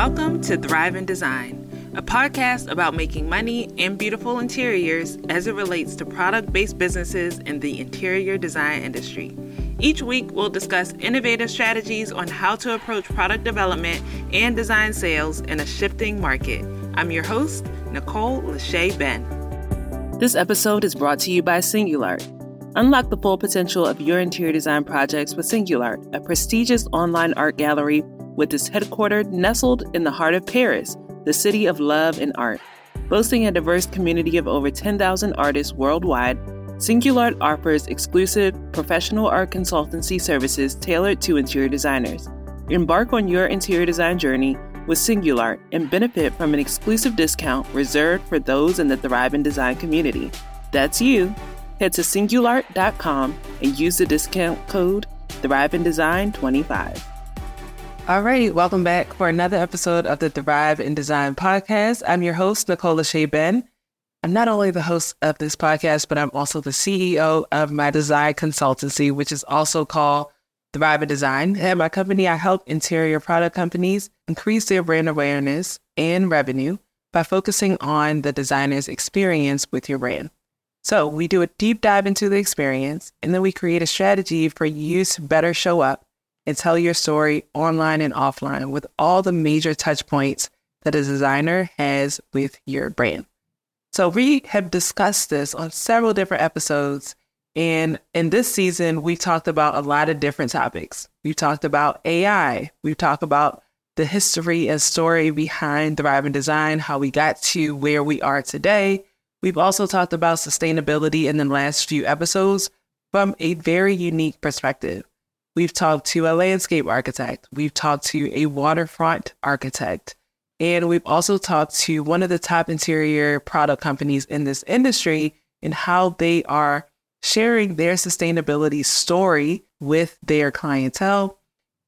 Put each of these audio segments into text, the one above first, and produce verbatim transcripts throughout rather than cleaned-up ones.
Welcome to Thrive in Design, a podcast about making money and beautiful interiors as it relates to product-based businesses in the interior design industry. Each week, we'll discuss innovative strategies on how to approach product development and design sales in a shifting market. I'm your host, Nicole Lachey-Ben. This episode is brought to you by SingulArt. Unlock the full potential of your interior design projects with SingulArt, a prestigious online art gallery with its headquarters nestled in the heart of Paris, the city of love and art. Boasting a diverse community of over ten thousand artists worldwide, SingulArt offers exclusive professional art consultancy services tailored to interior designers. Embark on your interior design journey with SingulArt and benefit from an exclusive discount reserved for those in the Thrive in Design community. That's you. Head to SingulArt dot com and use the discount code Thrive in Design twenty-five. All right, welcome back for another episode of the Thrive in Design podcast. I'm your host, Nicole Lachey-Ben. I'm not only the host of this podcast, but I'm also the C E O of my design consultancy, which is also called Thrive in Design. At my company, I help interior product companies increase their brand awareness and revenue by focusing on the designer's experience with your brand. So we do a deep dive into the experience, and then we create a strategy for you to better show up and tell your story online and offline with all the major touch points that a designer has with your brand. So we have discussed this on several different episodes, and in this season, we've talked about a lot of different topics. We've talked about A I. We've talked about the history and story behind Thrive in Design, how we got to where we are today. We've also talked about sustainability in the last few episodes from a very unique perspective. We've talked to a landscape architect. We've talked to a waterfront architect. And we've also talked to one of the top interior product companies in this industry and how they are sharing their sustainability story with their clientele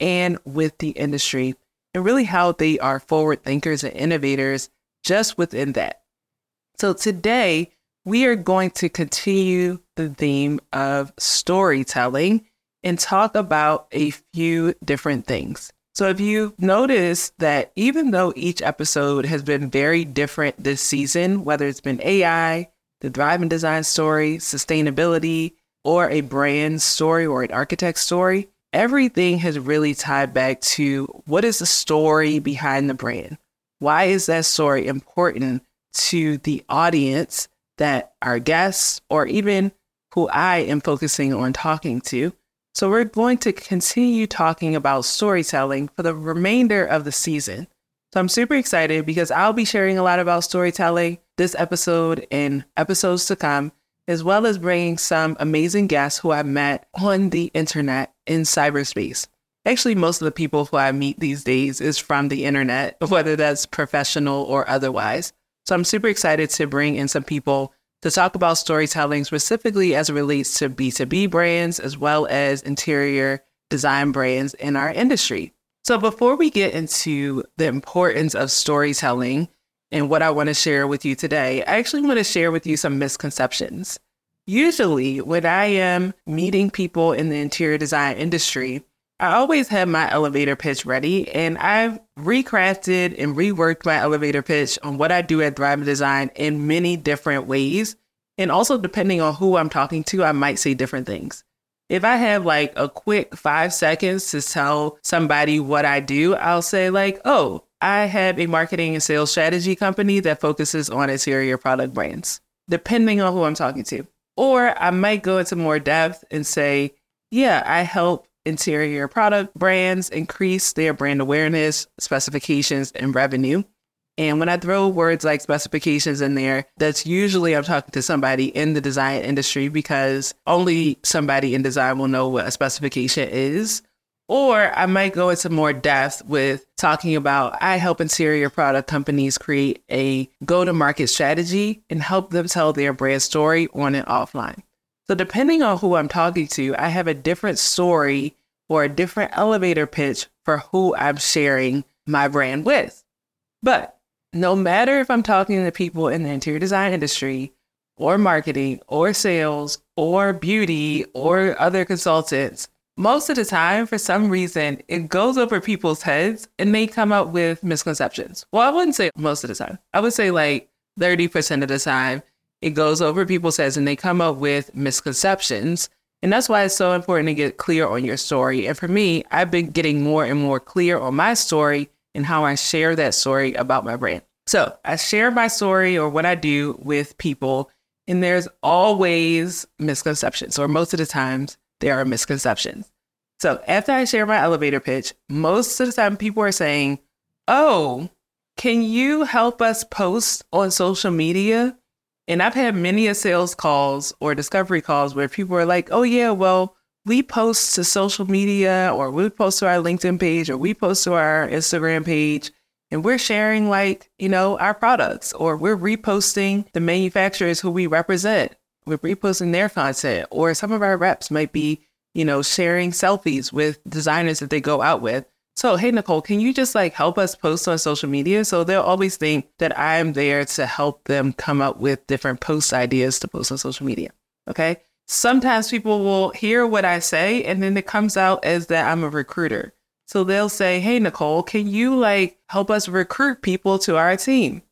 and with the industry, and really how they are forward thinkers and innovators just within that. So today, we are going to continue the theme of storytelling and talk about a few different things. So if you notice that even though each episode has been very different this season, whether it's been A I, the Thrive in Design story, sustainability, or a brand story or an architect story, everything has really tied back to what is the story behind the brand? Why is that story important to the audience that our guests or even who I am focusing on talking to? So we're going to continue talking about storytelling for the remainder of the season. So I'm super excited because I'll be sharing a lot about storytelling this episode and episodes to come, as well as bringing some amazing guests who I met on the internet in cyberspace. Actually, most of the people who I meet these days is from the internet, whether that's professional or otherwise. So I'm super excited to bring in some people to talk about storytelling specifically as it relates to B two B brands, as well as interior design brands in our industry. So before we get into the importance of storytelling and what I want to share with you today, I actually want to share with you some misconceptions. Usually when I am meeting people in the interior design industry, I always have my elevator pitch ready, and I've recrafted and reworked my elevator pitch on what I do at Thrive in Design in many different ways. And also depending on who I'm talking to, I might say different things. If I have like a quick five seconds to tell somebody what I do, I'll say like, oh, I have a marketing and sales strategy company that focuses on interior product brands, depending on who I'm talking to. Or I might go into more depth and say, yeah, I help interior product brands increase their brand awareness, specifications, and revenue. And when I throw words like specifications in there, that's usually I'm talking to somebody in the design industry, because only somebody in design will know what a specification is. Or I might go into more depth with talking about I help interior product companies create a go-to-market strategy and help them tell their brand story on and offline. So depending on who I'm talking to, I have a different story or a different elevator pitch for who I'm sharing my brand with. But no matter if I'm talking to people in the interior design industry or marketing or sales or beauty or other consultants, most of the time, for some reason, it goes over people's heads and they come up with misconceptions. Well, I wouldn't say most of the time. I would say like thirty percent of the time it goes over people's heads and they come up with misconceptions. And that's why it's so important to get clear on your story. And for me, I've been getting more and more clear on my story and how I share that story about my brand. So I share my story or what I do with people, and there's always misconceptions, or most of the times there are misconceptions. So after I share my elevator pitch, most of the time people are saying, oh, can you help us post on social media? And I've had many a sales calls or discovery calls where people are like, oh yeah, well, we post to social media, or we post to our LinkedIn page, or we post to our Instagram page, and we're sharing like, you know, our products, or we're reposting the manufacturers who we represent. We're reposting their content, or some of our reps might be, you know, sharing selfies with designers that they go out with. So, hey, Nicole, can you just like help us post on social media? So they'll always think that I'm there to help them come up with different post ideas to post on social media. Okay. Sometimes people will hear what I say and then it comes out as that I'm a recruiter. So they'll say, hey, Nicole, can you like help us recruit people to our team?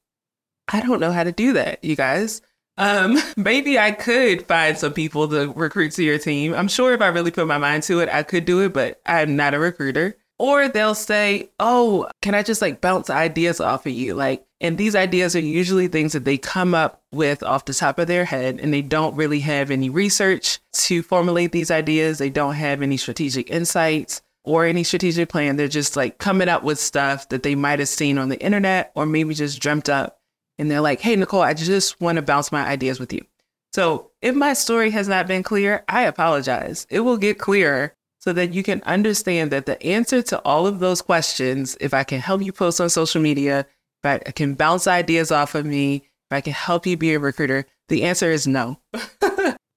I don't know how to do that, you guys. Um, maybe I could find some people to recruit to your team. I'm sure if I really put my mind to it, I could do it, but I'm not a recruiter. Or they'll say, oh, can I just like bounce ideas off of you? Like, and these ideas are usually things that they come up with off the top of their head, and they don't really have any research to formulate these ideas. They don't have any strategic insights or any strategic plan. They're just like coming up with stuff that they might have seen on the internet or maybe just dreamt up. And they're like, hey, Nicole, I just want to bounce my ideas with you. So if my story has not been clear, I apologize. It will get clearer, so that you can understand that the answer to all of those questions, if I can help you post on social media, if I can bounce ideas off of me, if I can help you be a recruiter, the answer is no.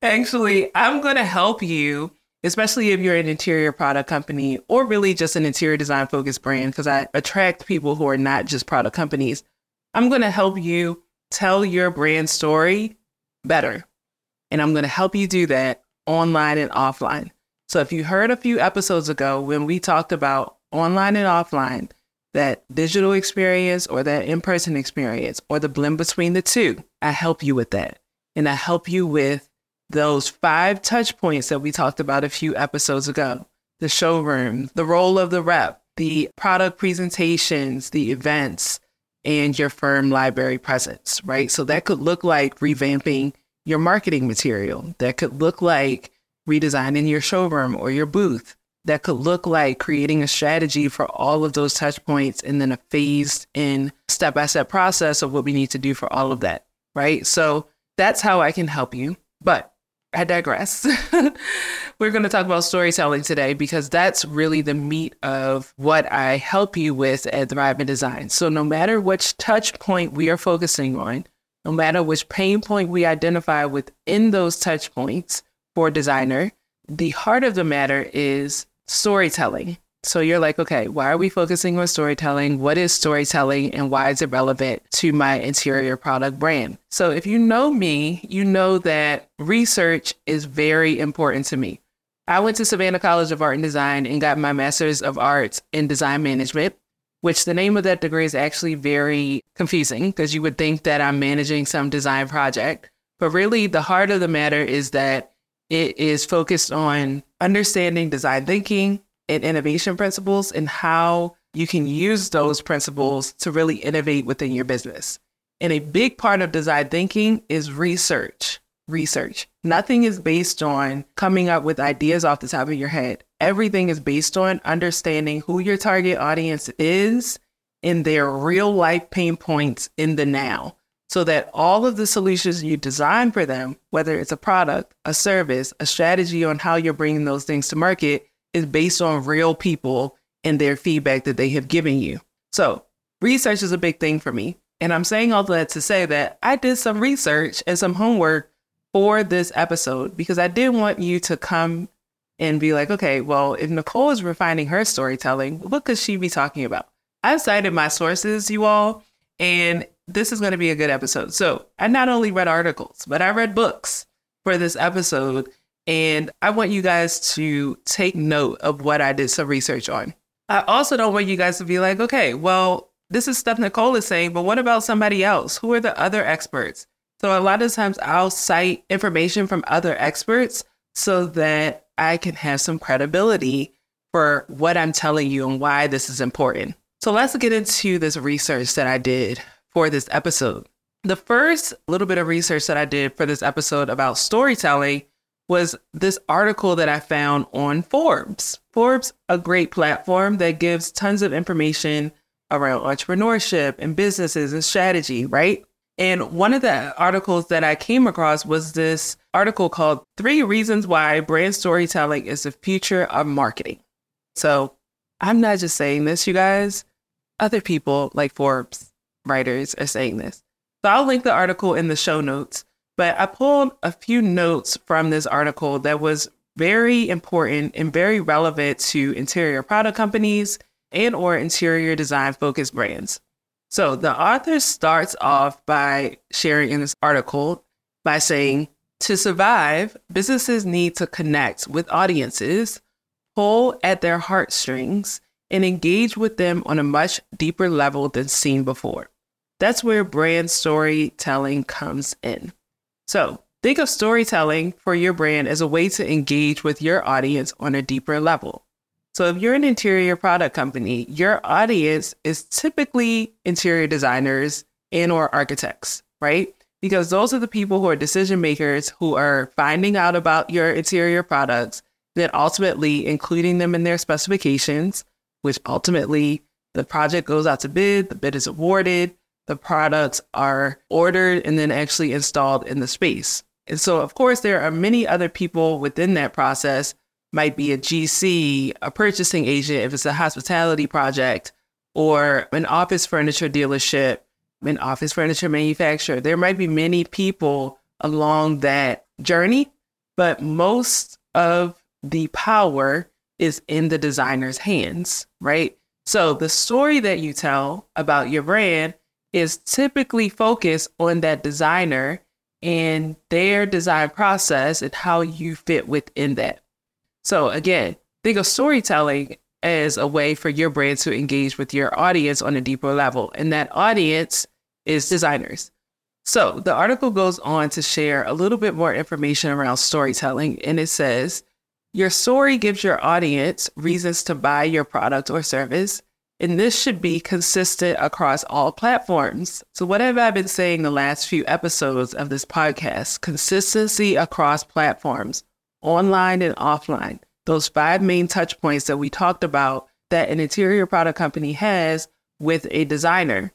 Actually, I'm going to help you, especially if you're an interior product company or really just an interior design focused brand, because I attract people who are not just product companies. I'm going to help you tell your brand story better. And I'm going to help you do that online and offline. So if you heard a few episodes ago when we talked about online and offline, that digital experience or that in-person experience or the blend between the two, I help you with that. And I help you with those five touch points that we talked about a few episodes ago. The showroom, the role of the rep, the product presentations, the events, and your firm library presence, right? So that could look like revamping your marketing material. That could look like redesigning your showroom or your booth. That could look like creating a strategy for all of those touch points and then a phased in step-by-step process of what we need to do for all of that, right? So that's how I can help you, but I digress. We're going to talk about storytelling today because that's really the meat of what I help you with at Thrive in Design. So no matter which touch point we are focusing on, no matter which pain point we identify within those touch points, for a designer, the heart of the matter is storytelling. So you're like, okay, why are we focusing on storytelling? What is storytelling and why is it relevant to my interior product brand? So if you know me, you know that research is very important to me. I went to Savannah College of Art and Design and got my Master's of Arts in Design Management, which the name of that degree is actually very confusing because you would think that I'm managing some design project. But really the heart of the matter is that it is focused on understanding design thinking and innovation principles and how you can use those principles to really innovate within your business. And a big part of design thinking is research. Research. Nothing is based on coming up with ideas off the top of your head. Everything is based on understanding who your target audience is and their real life pain points in the now, so that all of the solutions you design for them, whether it's a product, a service, a strategy on how you're bringing those things to market, is based on real people and their feedback that they have given you. So research is a big thing for me. And I'm saying all that to say that I did some research and some homework for this episode because I did want you to come and be like, okay, well, if Nicole is refining her storytelling, what could she be talking about? I've cited my sources, you all, and this is going to be a good episode. So I not only read articles, but I read books for this episode And I want you guys to take note of what I did some research on. I also don't want you guys to be like, okay, well, this is stuff Nicole is saying, but what about somebody else? Who are the other experts? So a lot of times I'll cite information from other experts so that I can have some credibility for what I'm telling you and why this is important. So let's get into this research that I did for this episode. The first little bit of research that I did for this episode about storytelling was this article that I found on Forbes. Forbes, a great platform that gives tons of information around entrepreneurship and businesses and strategy, right? And one of the articles that I came across was this article called Three Reasons Why Brand Storytelling is the Future of Marketing. So I'm not just saying this, you guys. Other people like Forbes writers are saying this. So I'll link the article in the show notes. But I pulled a few notes from this article that was very important and very relevant to interior product companies and or interior design focused brands. So the author starts off by sharing in this article by saying, to survive, businesses need to connect with audiences, pull at their heartstrings, and engage with them on a much deeper level than seen before. That's where brand storytelling comes in. So think of storytelling for your brand as a way to engage with your audience on a deeper level. So if you're an interior product company, your audience is typically interior designers and or architects, right? Because those are the people who are decision makers who are finding out about your interior products, then ultimately including them in their specifications, which ultimately the project goes out to bid, the bid is awarded, the products are ordered and then actually installed in the space. And so, of course, there are many other people within that process, might be a G C, a purchasing agent, if it's a hospitality project, or an office furniture dealership, an office furniture manufacturer. There might be many people along that journey, but most of the power is in the designer's hands, right? So the story that you tell about your brand is typically focused on that designer and their design process and how you fit within that. So again, think of storytelling as a way for your brand to engage with your audience on a deeper level. And that audience is designers. So the article goes on to share a little bit more information around storytelling. And it says, your story gives your audience reasons to buy your product or service. And this should be consistent across all platforms. So what have I been saying the last few episodes of this podcast? Consistency across platforms, online and offline. Those five main touch points that we talked about that an interior product company has with a designer.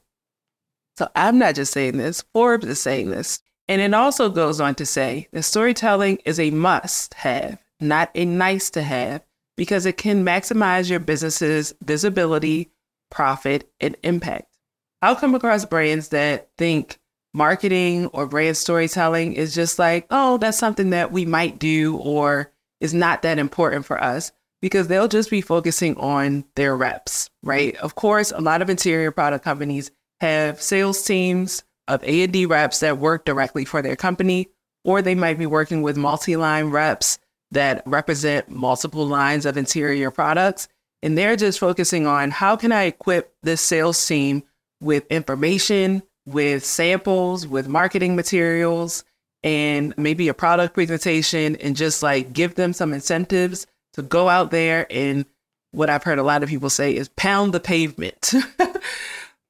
So I'm not just saying this, Forbes is saying this. And it also goes on to say that storytelling is a must have, not a nice to have, because it can maximize your business's visibility, profit, and impact. I'll come across brands that think marketing or brand storytelling is just like, oh, that's something that we might do or is not that important for us, because they'll just be focusing on their reps, right? Of course, a lot of interior product companies have sales teams of A and D reps that work directly for their company, or they might be working with multi-line reps that represent multiple lines of interior products. And they're just focusing on how can I equip this sales team with information, with samples, with marketing materials, and maybe a product presentation, and just like give them some incentives to go out there and what I've heard a lot of people say is pound the pavement.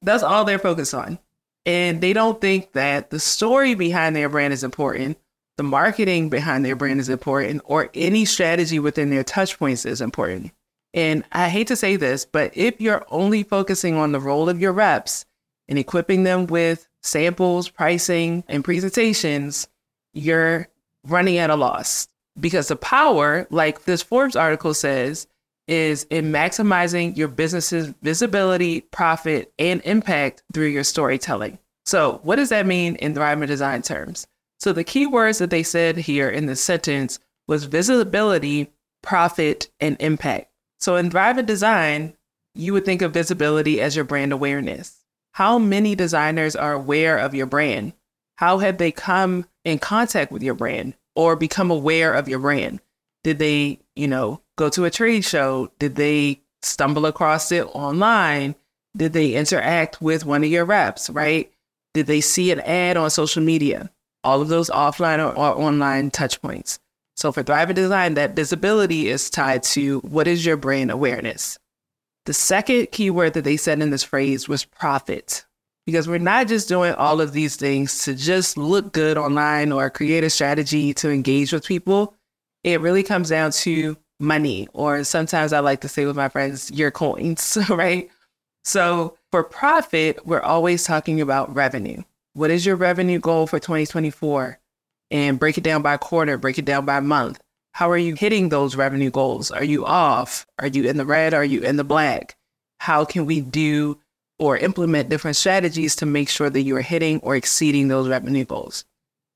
That's all they're focused on. And they don't think that the story behind their brand is important. The marketing behind their brand is important, or any strategy within their touch points is important. And I hate to say this, but if you're only focusing on the role of your reps and equipping them with samples, pricing, and presentations, you're running at a loss, because the power, like this Forbes article says, is in maximizing your business's visibility, profit, and impact through your storytelling. So what does that mean in Thrive in Design terms? So the key words that they said here in this sentence was visibility, profit, and impact. So in Thrive in Design, you would think of visibility as your brand awareness. How many designers are aware of your brand? How have they come in contact with your brand? or become aware of your brand? Did they, you know, go to a trade show? Did they stumble across it online? Did they interact with one of your reps, right? Did they see an ad on social media? All of those offline or, or online touch points. So for Thrive in Design, that visibility is tied to what is your brand awareness. The second keyword that they said in this phrase was profit, because we're not just doing all of these things to just look good online or create a strategy to engage with people. It really comes down to money, or sometimes I like to say with my friends, your coins, right? So for profit, we're always talking about revenue. What is your revenue goal for twenty twenty-four? And break it down by quarter, break it down by month. How are you hitting those revenue goals? Are you off? Are you in the red? Are you in the black? How can we do or implement different strategies to make sure that you are hitting or exceeding those revenue goals?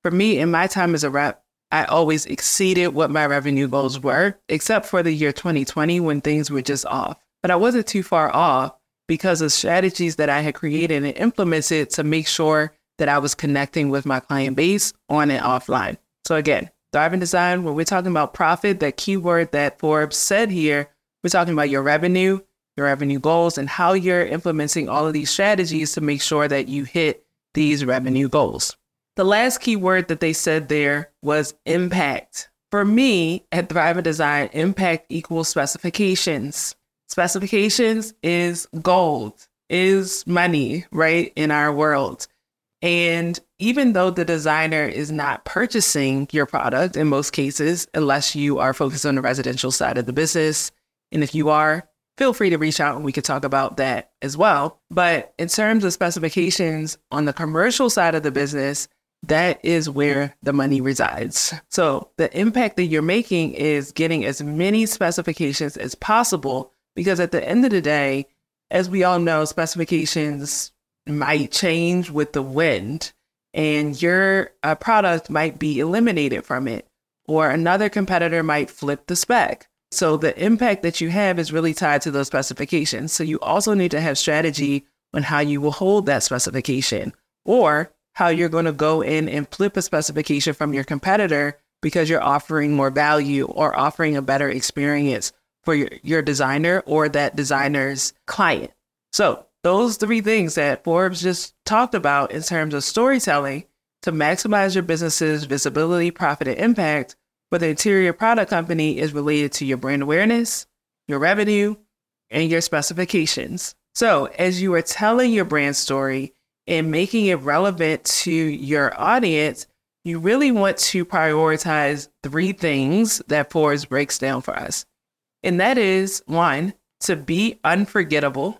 For me, in my time as a rep, I always exceeded what my revenue goals were, except for the year twenty twenty when things were just off. But I wasn't too far off because of strategies that I had created and implemented to make sure that I was connecting with my client base on and offline. So again, Thrive in Design, when we're talking about profit, that keyword that Forbes said here, we're talking about your revenue, your revenue goals, and how you're implementing all of these strategies to make sure that you hit these revenue goals. The last keyword that they said there was impact. For me, at Thrive in Design, impact equals specifications. Specifications is gold, is money, right, in our world. And even though the designer is not purchasing your product in most cases, unless you are focused on the residential side of the business, and if you are, feel free to reach out and we could talk about that as well. But in terms of specifications on the commercial side of the business, that is where the money resides. So the impact that you're making is getting as many specifications as possible, because at the end of the day, as we all know, specifications might change with the wind and your uh, product might be eliminated from it, or another competitor might flip the spec. So the impact that you have is really tied to those specifications. So you also need to have strategy on how you will hold that specification, or how you're going to go in and flip a specification from your competitor because you're offering more value or offering a better experience for your, your designer or that designer's client. So those three things that Forbes just talked about in terms of storytelling to maximize your business's visibility, profit, and impact for the interior product company is related to your brand awareness, your revenue, and your specifications. So as you are telling your brand story and making it relevant to your audience, you really want to prioritize three things that Forbes breaks down for us. And that is, one, to be unforgettable.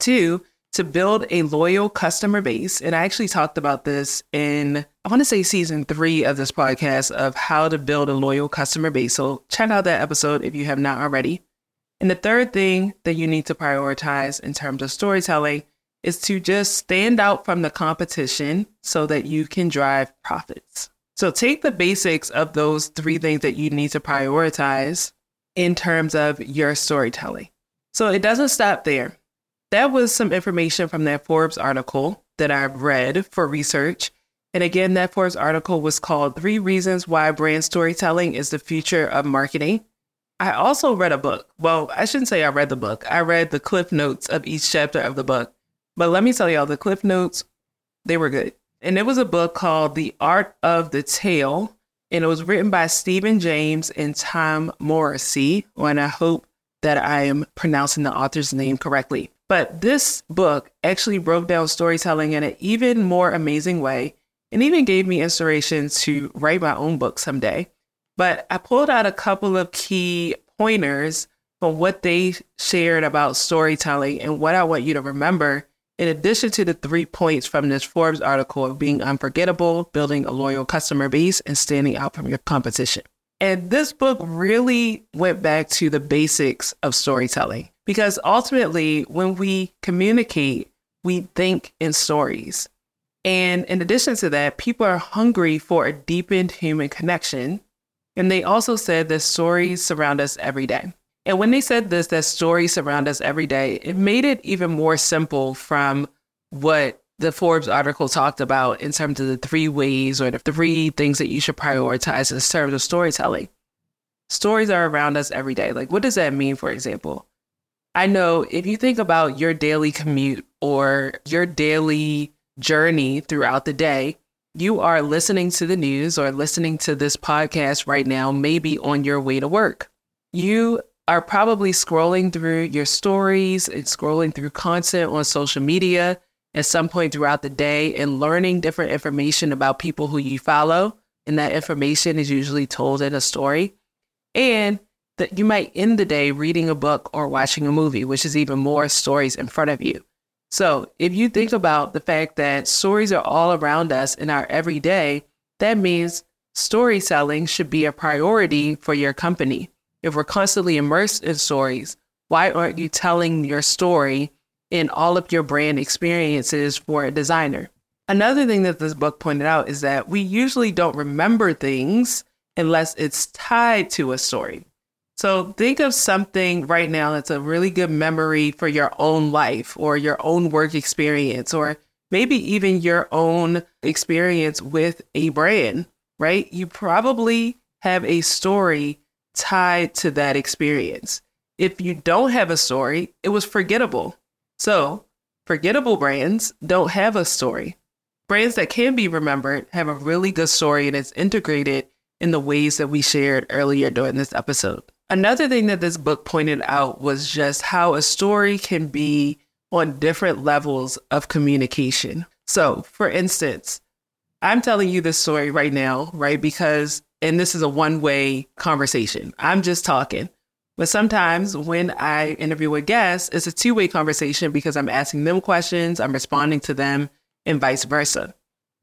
Two, to build a loyal customer base. And I actually talked about this in, I want to say season three of this podcast, of how to build a loyal customer base. So check out that episode if you have not already. And the third thing that you need to prioritize in terms of storytelling is to just stand out from the competition so that you can drive profits. So take the basics of those three things that you need to prioritize in terms of your storytelling. So it doesn't stop there. That was some information from that Forbes article that I read for research. And again, that Forbes article was called Three Reasons Why Brand Storytelling is the Future of Marketing. I also read a book. Well, I shouldn't say I read the book. I read the cliff notes of each chapter of the book. But let me tell y'all, the cliff notes, they were good. And it was a book called The Art of the Tale. And it was written by Stephen James and Tom Morrissey. And I hope that I am pronouncing the author's name correctly. But this book actually broke down storytelling in an even more amazing way, and even gave me inspiration to write my own book someday. But I pulled out a couple of key pointers from what they shared about storytelling and what I want you to remember, in addition to the three points from this Forbes article of being unforgettable, building a loyal customer base, and standing out from your competition. And this book really went back to the basics of storytelling, because ultimately when we communicate, we think in stories. And in addition to that, people are hungry for a deepened human connection. And they also said that stories surround us every day. And when they said this, that stories surround us every day, it made it even more simple from what the Forbes article talked about in terms of the three ways or the three things that you should prioritize in terms of storytelling. Stories are around us every day. Like, what does that mean, for example? I know if you think about your daily commute or your daily journey throughout the day, you are listening to the news or listening to this podcast right now, maybe on your way to work. You are probably scrolling through your stories and scrolling through content on social media at some point throughout the day and learning different information about people who you follow. And that information is usually told in a story. And that you might end the day reading a book or watching a movie, which is even more stories in front of you. So if you think about the fact that stories are all around us in our everyday, that means storytelling should be a priority for your company. If we're constantly immersed in stories, why aren't you telling your story in all of your brand experiences for a designer? Another thing that this book pointed out is that we usually don't remember things unless it's tied to a story. So think of something right now that's a really good memory for your own life or your own work experience, or maybe even your own experience with a brand, right? You probably have a story tied to that experience. If you don't have a story, it was forgettable. So forgettable brands don't have a story. Brands that can be remembered have a really good story, and it's integrated in the ways that we shared earlier during this episode. Another thing that this book pointed out was just how a story can be on different levels of communication. So, for instance, I'm telling you this story right now, right? Because, and this is a one-way conversation. I'm just talking. But sometimes when I interview a guest, it's a two-way conversation because I'm asking them questions, I'm responding to them, and vice versa.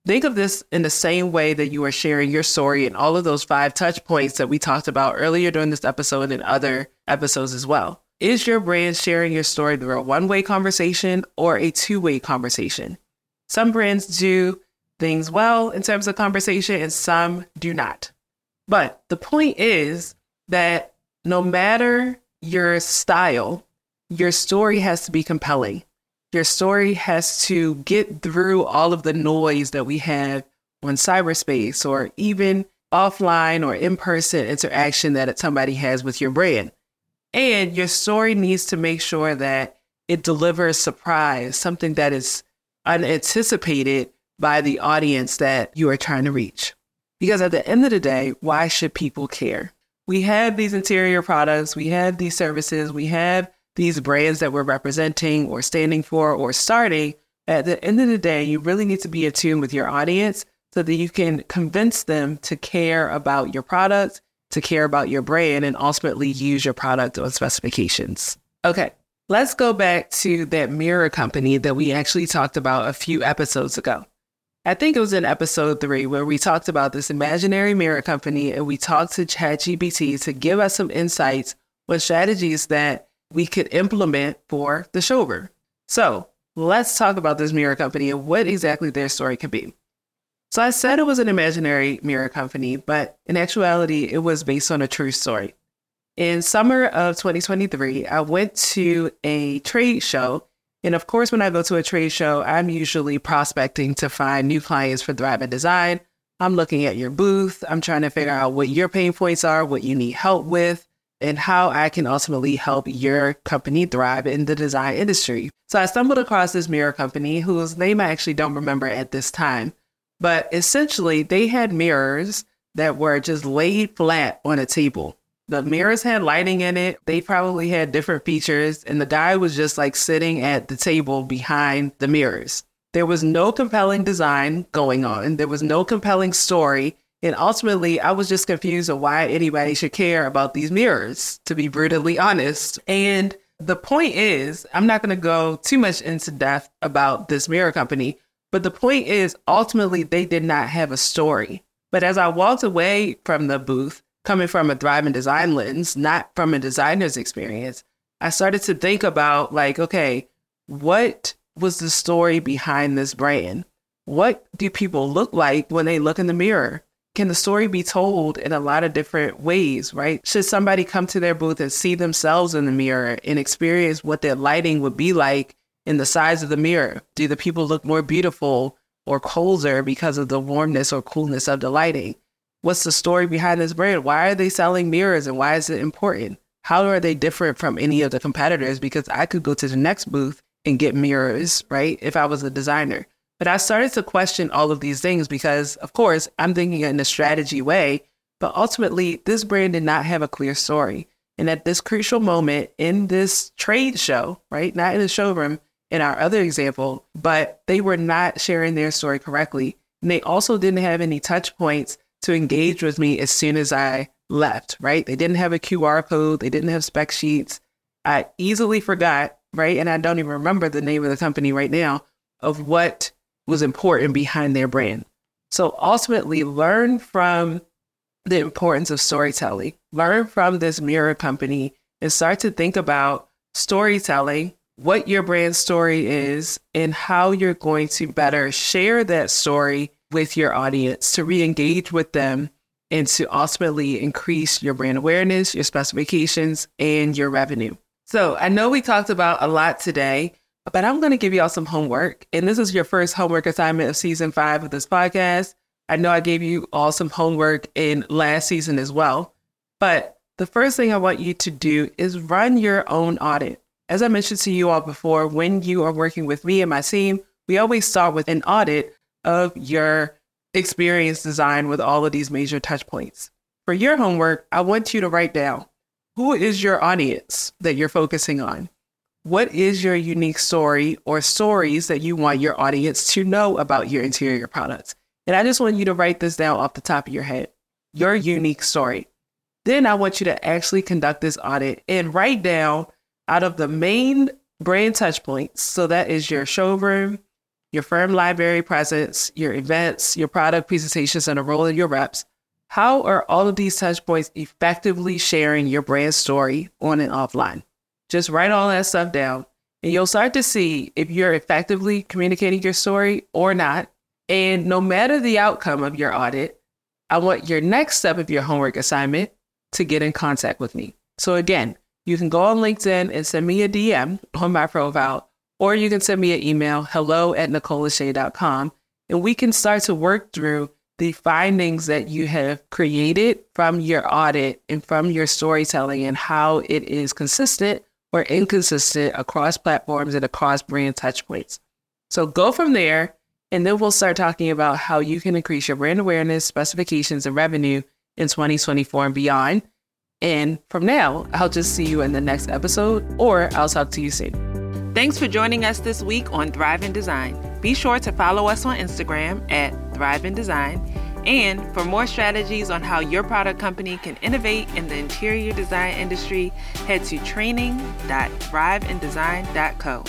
Think of this in the same way that you are sharing your story and all of those five touch points that we talked about earlier during this episode and other episodes as well. Is your brand sharing your story through a one-way conversation or a two-way conversation? Some brands do things well in terms of conversation and some do not. But the point is that no matter your style, your story has to be compelling. Your story has to get through all of the noise that we have on cyberspace or even offline or in-person interaction that somebody has with your brand. And your story needs to make sure that it delivers surprise, something that is unanticipated by the audience that you are trying to reach. Because at the end of the day, why should people care? We have these interior products, we have these services, we have these brands that we're representing or standing for or starting. At the end of the day, you really need to be in tune with your audience so that you can convince them to care about your product, to care about your brand, and ultimately use your product on specifications. Okay, let's go back to that mirror company that we actually talked about a few episodes ago. I think it was in episode three where we talked about this imaginary mirror company, and we talked to ChatGPT to give us some insights on strategies that we could implement for the showroom. So let's talk about this mirror company and what exactly their story could be. So I said it was an imaginary mirror company, but in actuality, it was based on a true story. In summer of twenty twenty-three, I went to a trade show. And of course, when I go to a trade show, I'm usually prospecting to find new clients for Thrive in Design. I'm looking at your booth. I'm trying to figure out what your pain points are, what you need help with, and how I can ultimately help your company thrive in the design industry. So I stumbled across this mirror company whose name I actually don't remember at this time, but essentially they had mirrors that were just laid flat on a table. The mirrors had lighting in it. They probably had different features, and the guy was just like sitting at the table behind the mirrors. There was no compelling design going on. There was no compelling story. And ultimately, I was just confused on why anybody should care about these mirrors, to be brutally honest. And the point is, I'm not going to go too much into depth about this mirror company, but the point is, ultimately, they did not have a story. But as I walked away from the booth, coming from a Thrive in Design lens, not from a designer's experience, I started to think about like, okay, what was the story behind this brand? What do people look like when they look in the mirror? Can the story be told in a lot of different ways, right? Should somebody come to their booth and see themselves in the mirror and experience what their lighting would be like in the size of the mirror. Do the people look more beautiful or colder because of the warmness or coolness of the lighting? What's the story behind this brand? Why are they selling mirrors and why is it important? How are they different from any of the competitors? Because I could go to the next booth and get mirrors, right? If I was a designer. But I started to question all of these things because, of course, I'm thinking in a strategy way, but ultimately this brand did not have a clear story. And at this crucial moment in this trade show, right? Not in the showroom in our other example, but they were not sharing their story correctly. And they also didn't have any touch points to engage with me as soon as I left, right? They didn't have a Q R code. They didn't have spec sheets. I easily forgot, right? And I don't even remember the name of the company right now of what was important behind their brand. So ultimately learn from the importance of storytelling, learn from this mirror company and start to think about storytelling, what your brand story is and how you're going to better share that story with your audience to re-engage with them and to ultimately increase your brand awareness, your specifications, and your revenue. So I know we talked about a lot today, but I'm going to give y'all some homework. And this is your first homework assignment of season five of this podcast. I know I gave you all some homework in last season as well. But the first thing I want you to do is run your own audit. As I mentioned to you all before, when you are working with me and my team, we always start with an audit of your experience design with all of these major touch points. For your homework, I want you to write down, who is your audience that you're focusing on? What is your unique story or stories that you want your audience to know about your interior products? And I just want you to write this down off the top of your head, your unique story. Then I want you to actually conduct this audit and write down out of the main brand touch points. So that is your showroom, your firm library presence, your events, your product presentations, and the role of your reps. How are all of these touch points effectively sharing your brand story on and offline? Just write all that stuff down and you'll start to see if you're effectively communicating your story or not. And no matter the outcome of your audit, I want your next step of your homework assignment to get in contact with me. So again, you can go on LinkedIn and send me a D M on my profile, or you can send me an email, hello at nicolelachey dot com, and we can start to work through the findings that you have created from your audit and from your storytelling and how it is consistent or inconsistent across platforms and across brand touchpoints. So go from there, and then we'll start talking about how you can increase your brand awareness, specifications, and revenue in twenty twenty-four and beyond. And from now, I'll just see you in the next episode, or I'll talk to you soon. Thanks for joining us this week on Thrive in Design. Be sure to follow us on Instagram at Thrive in Design. And for more strategies on how your product company can innovate in the interior design industry, head to training dot thrive in design dot co.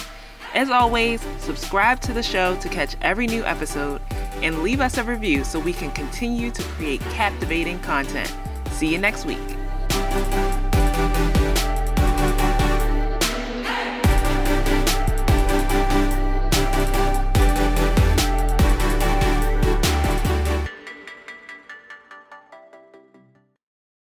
As always, subscribe to the show to catch every new episode and leave us a review so we can continue to create captivating content. See you next week.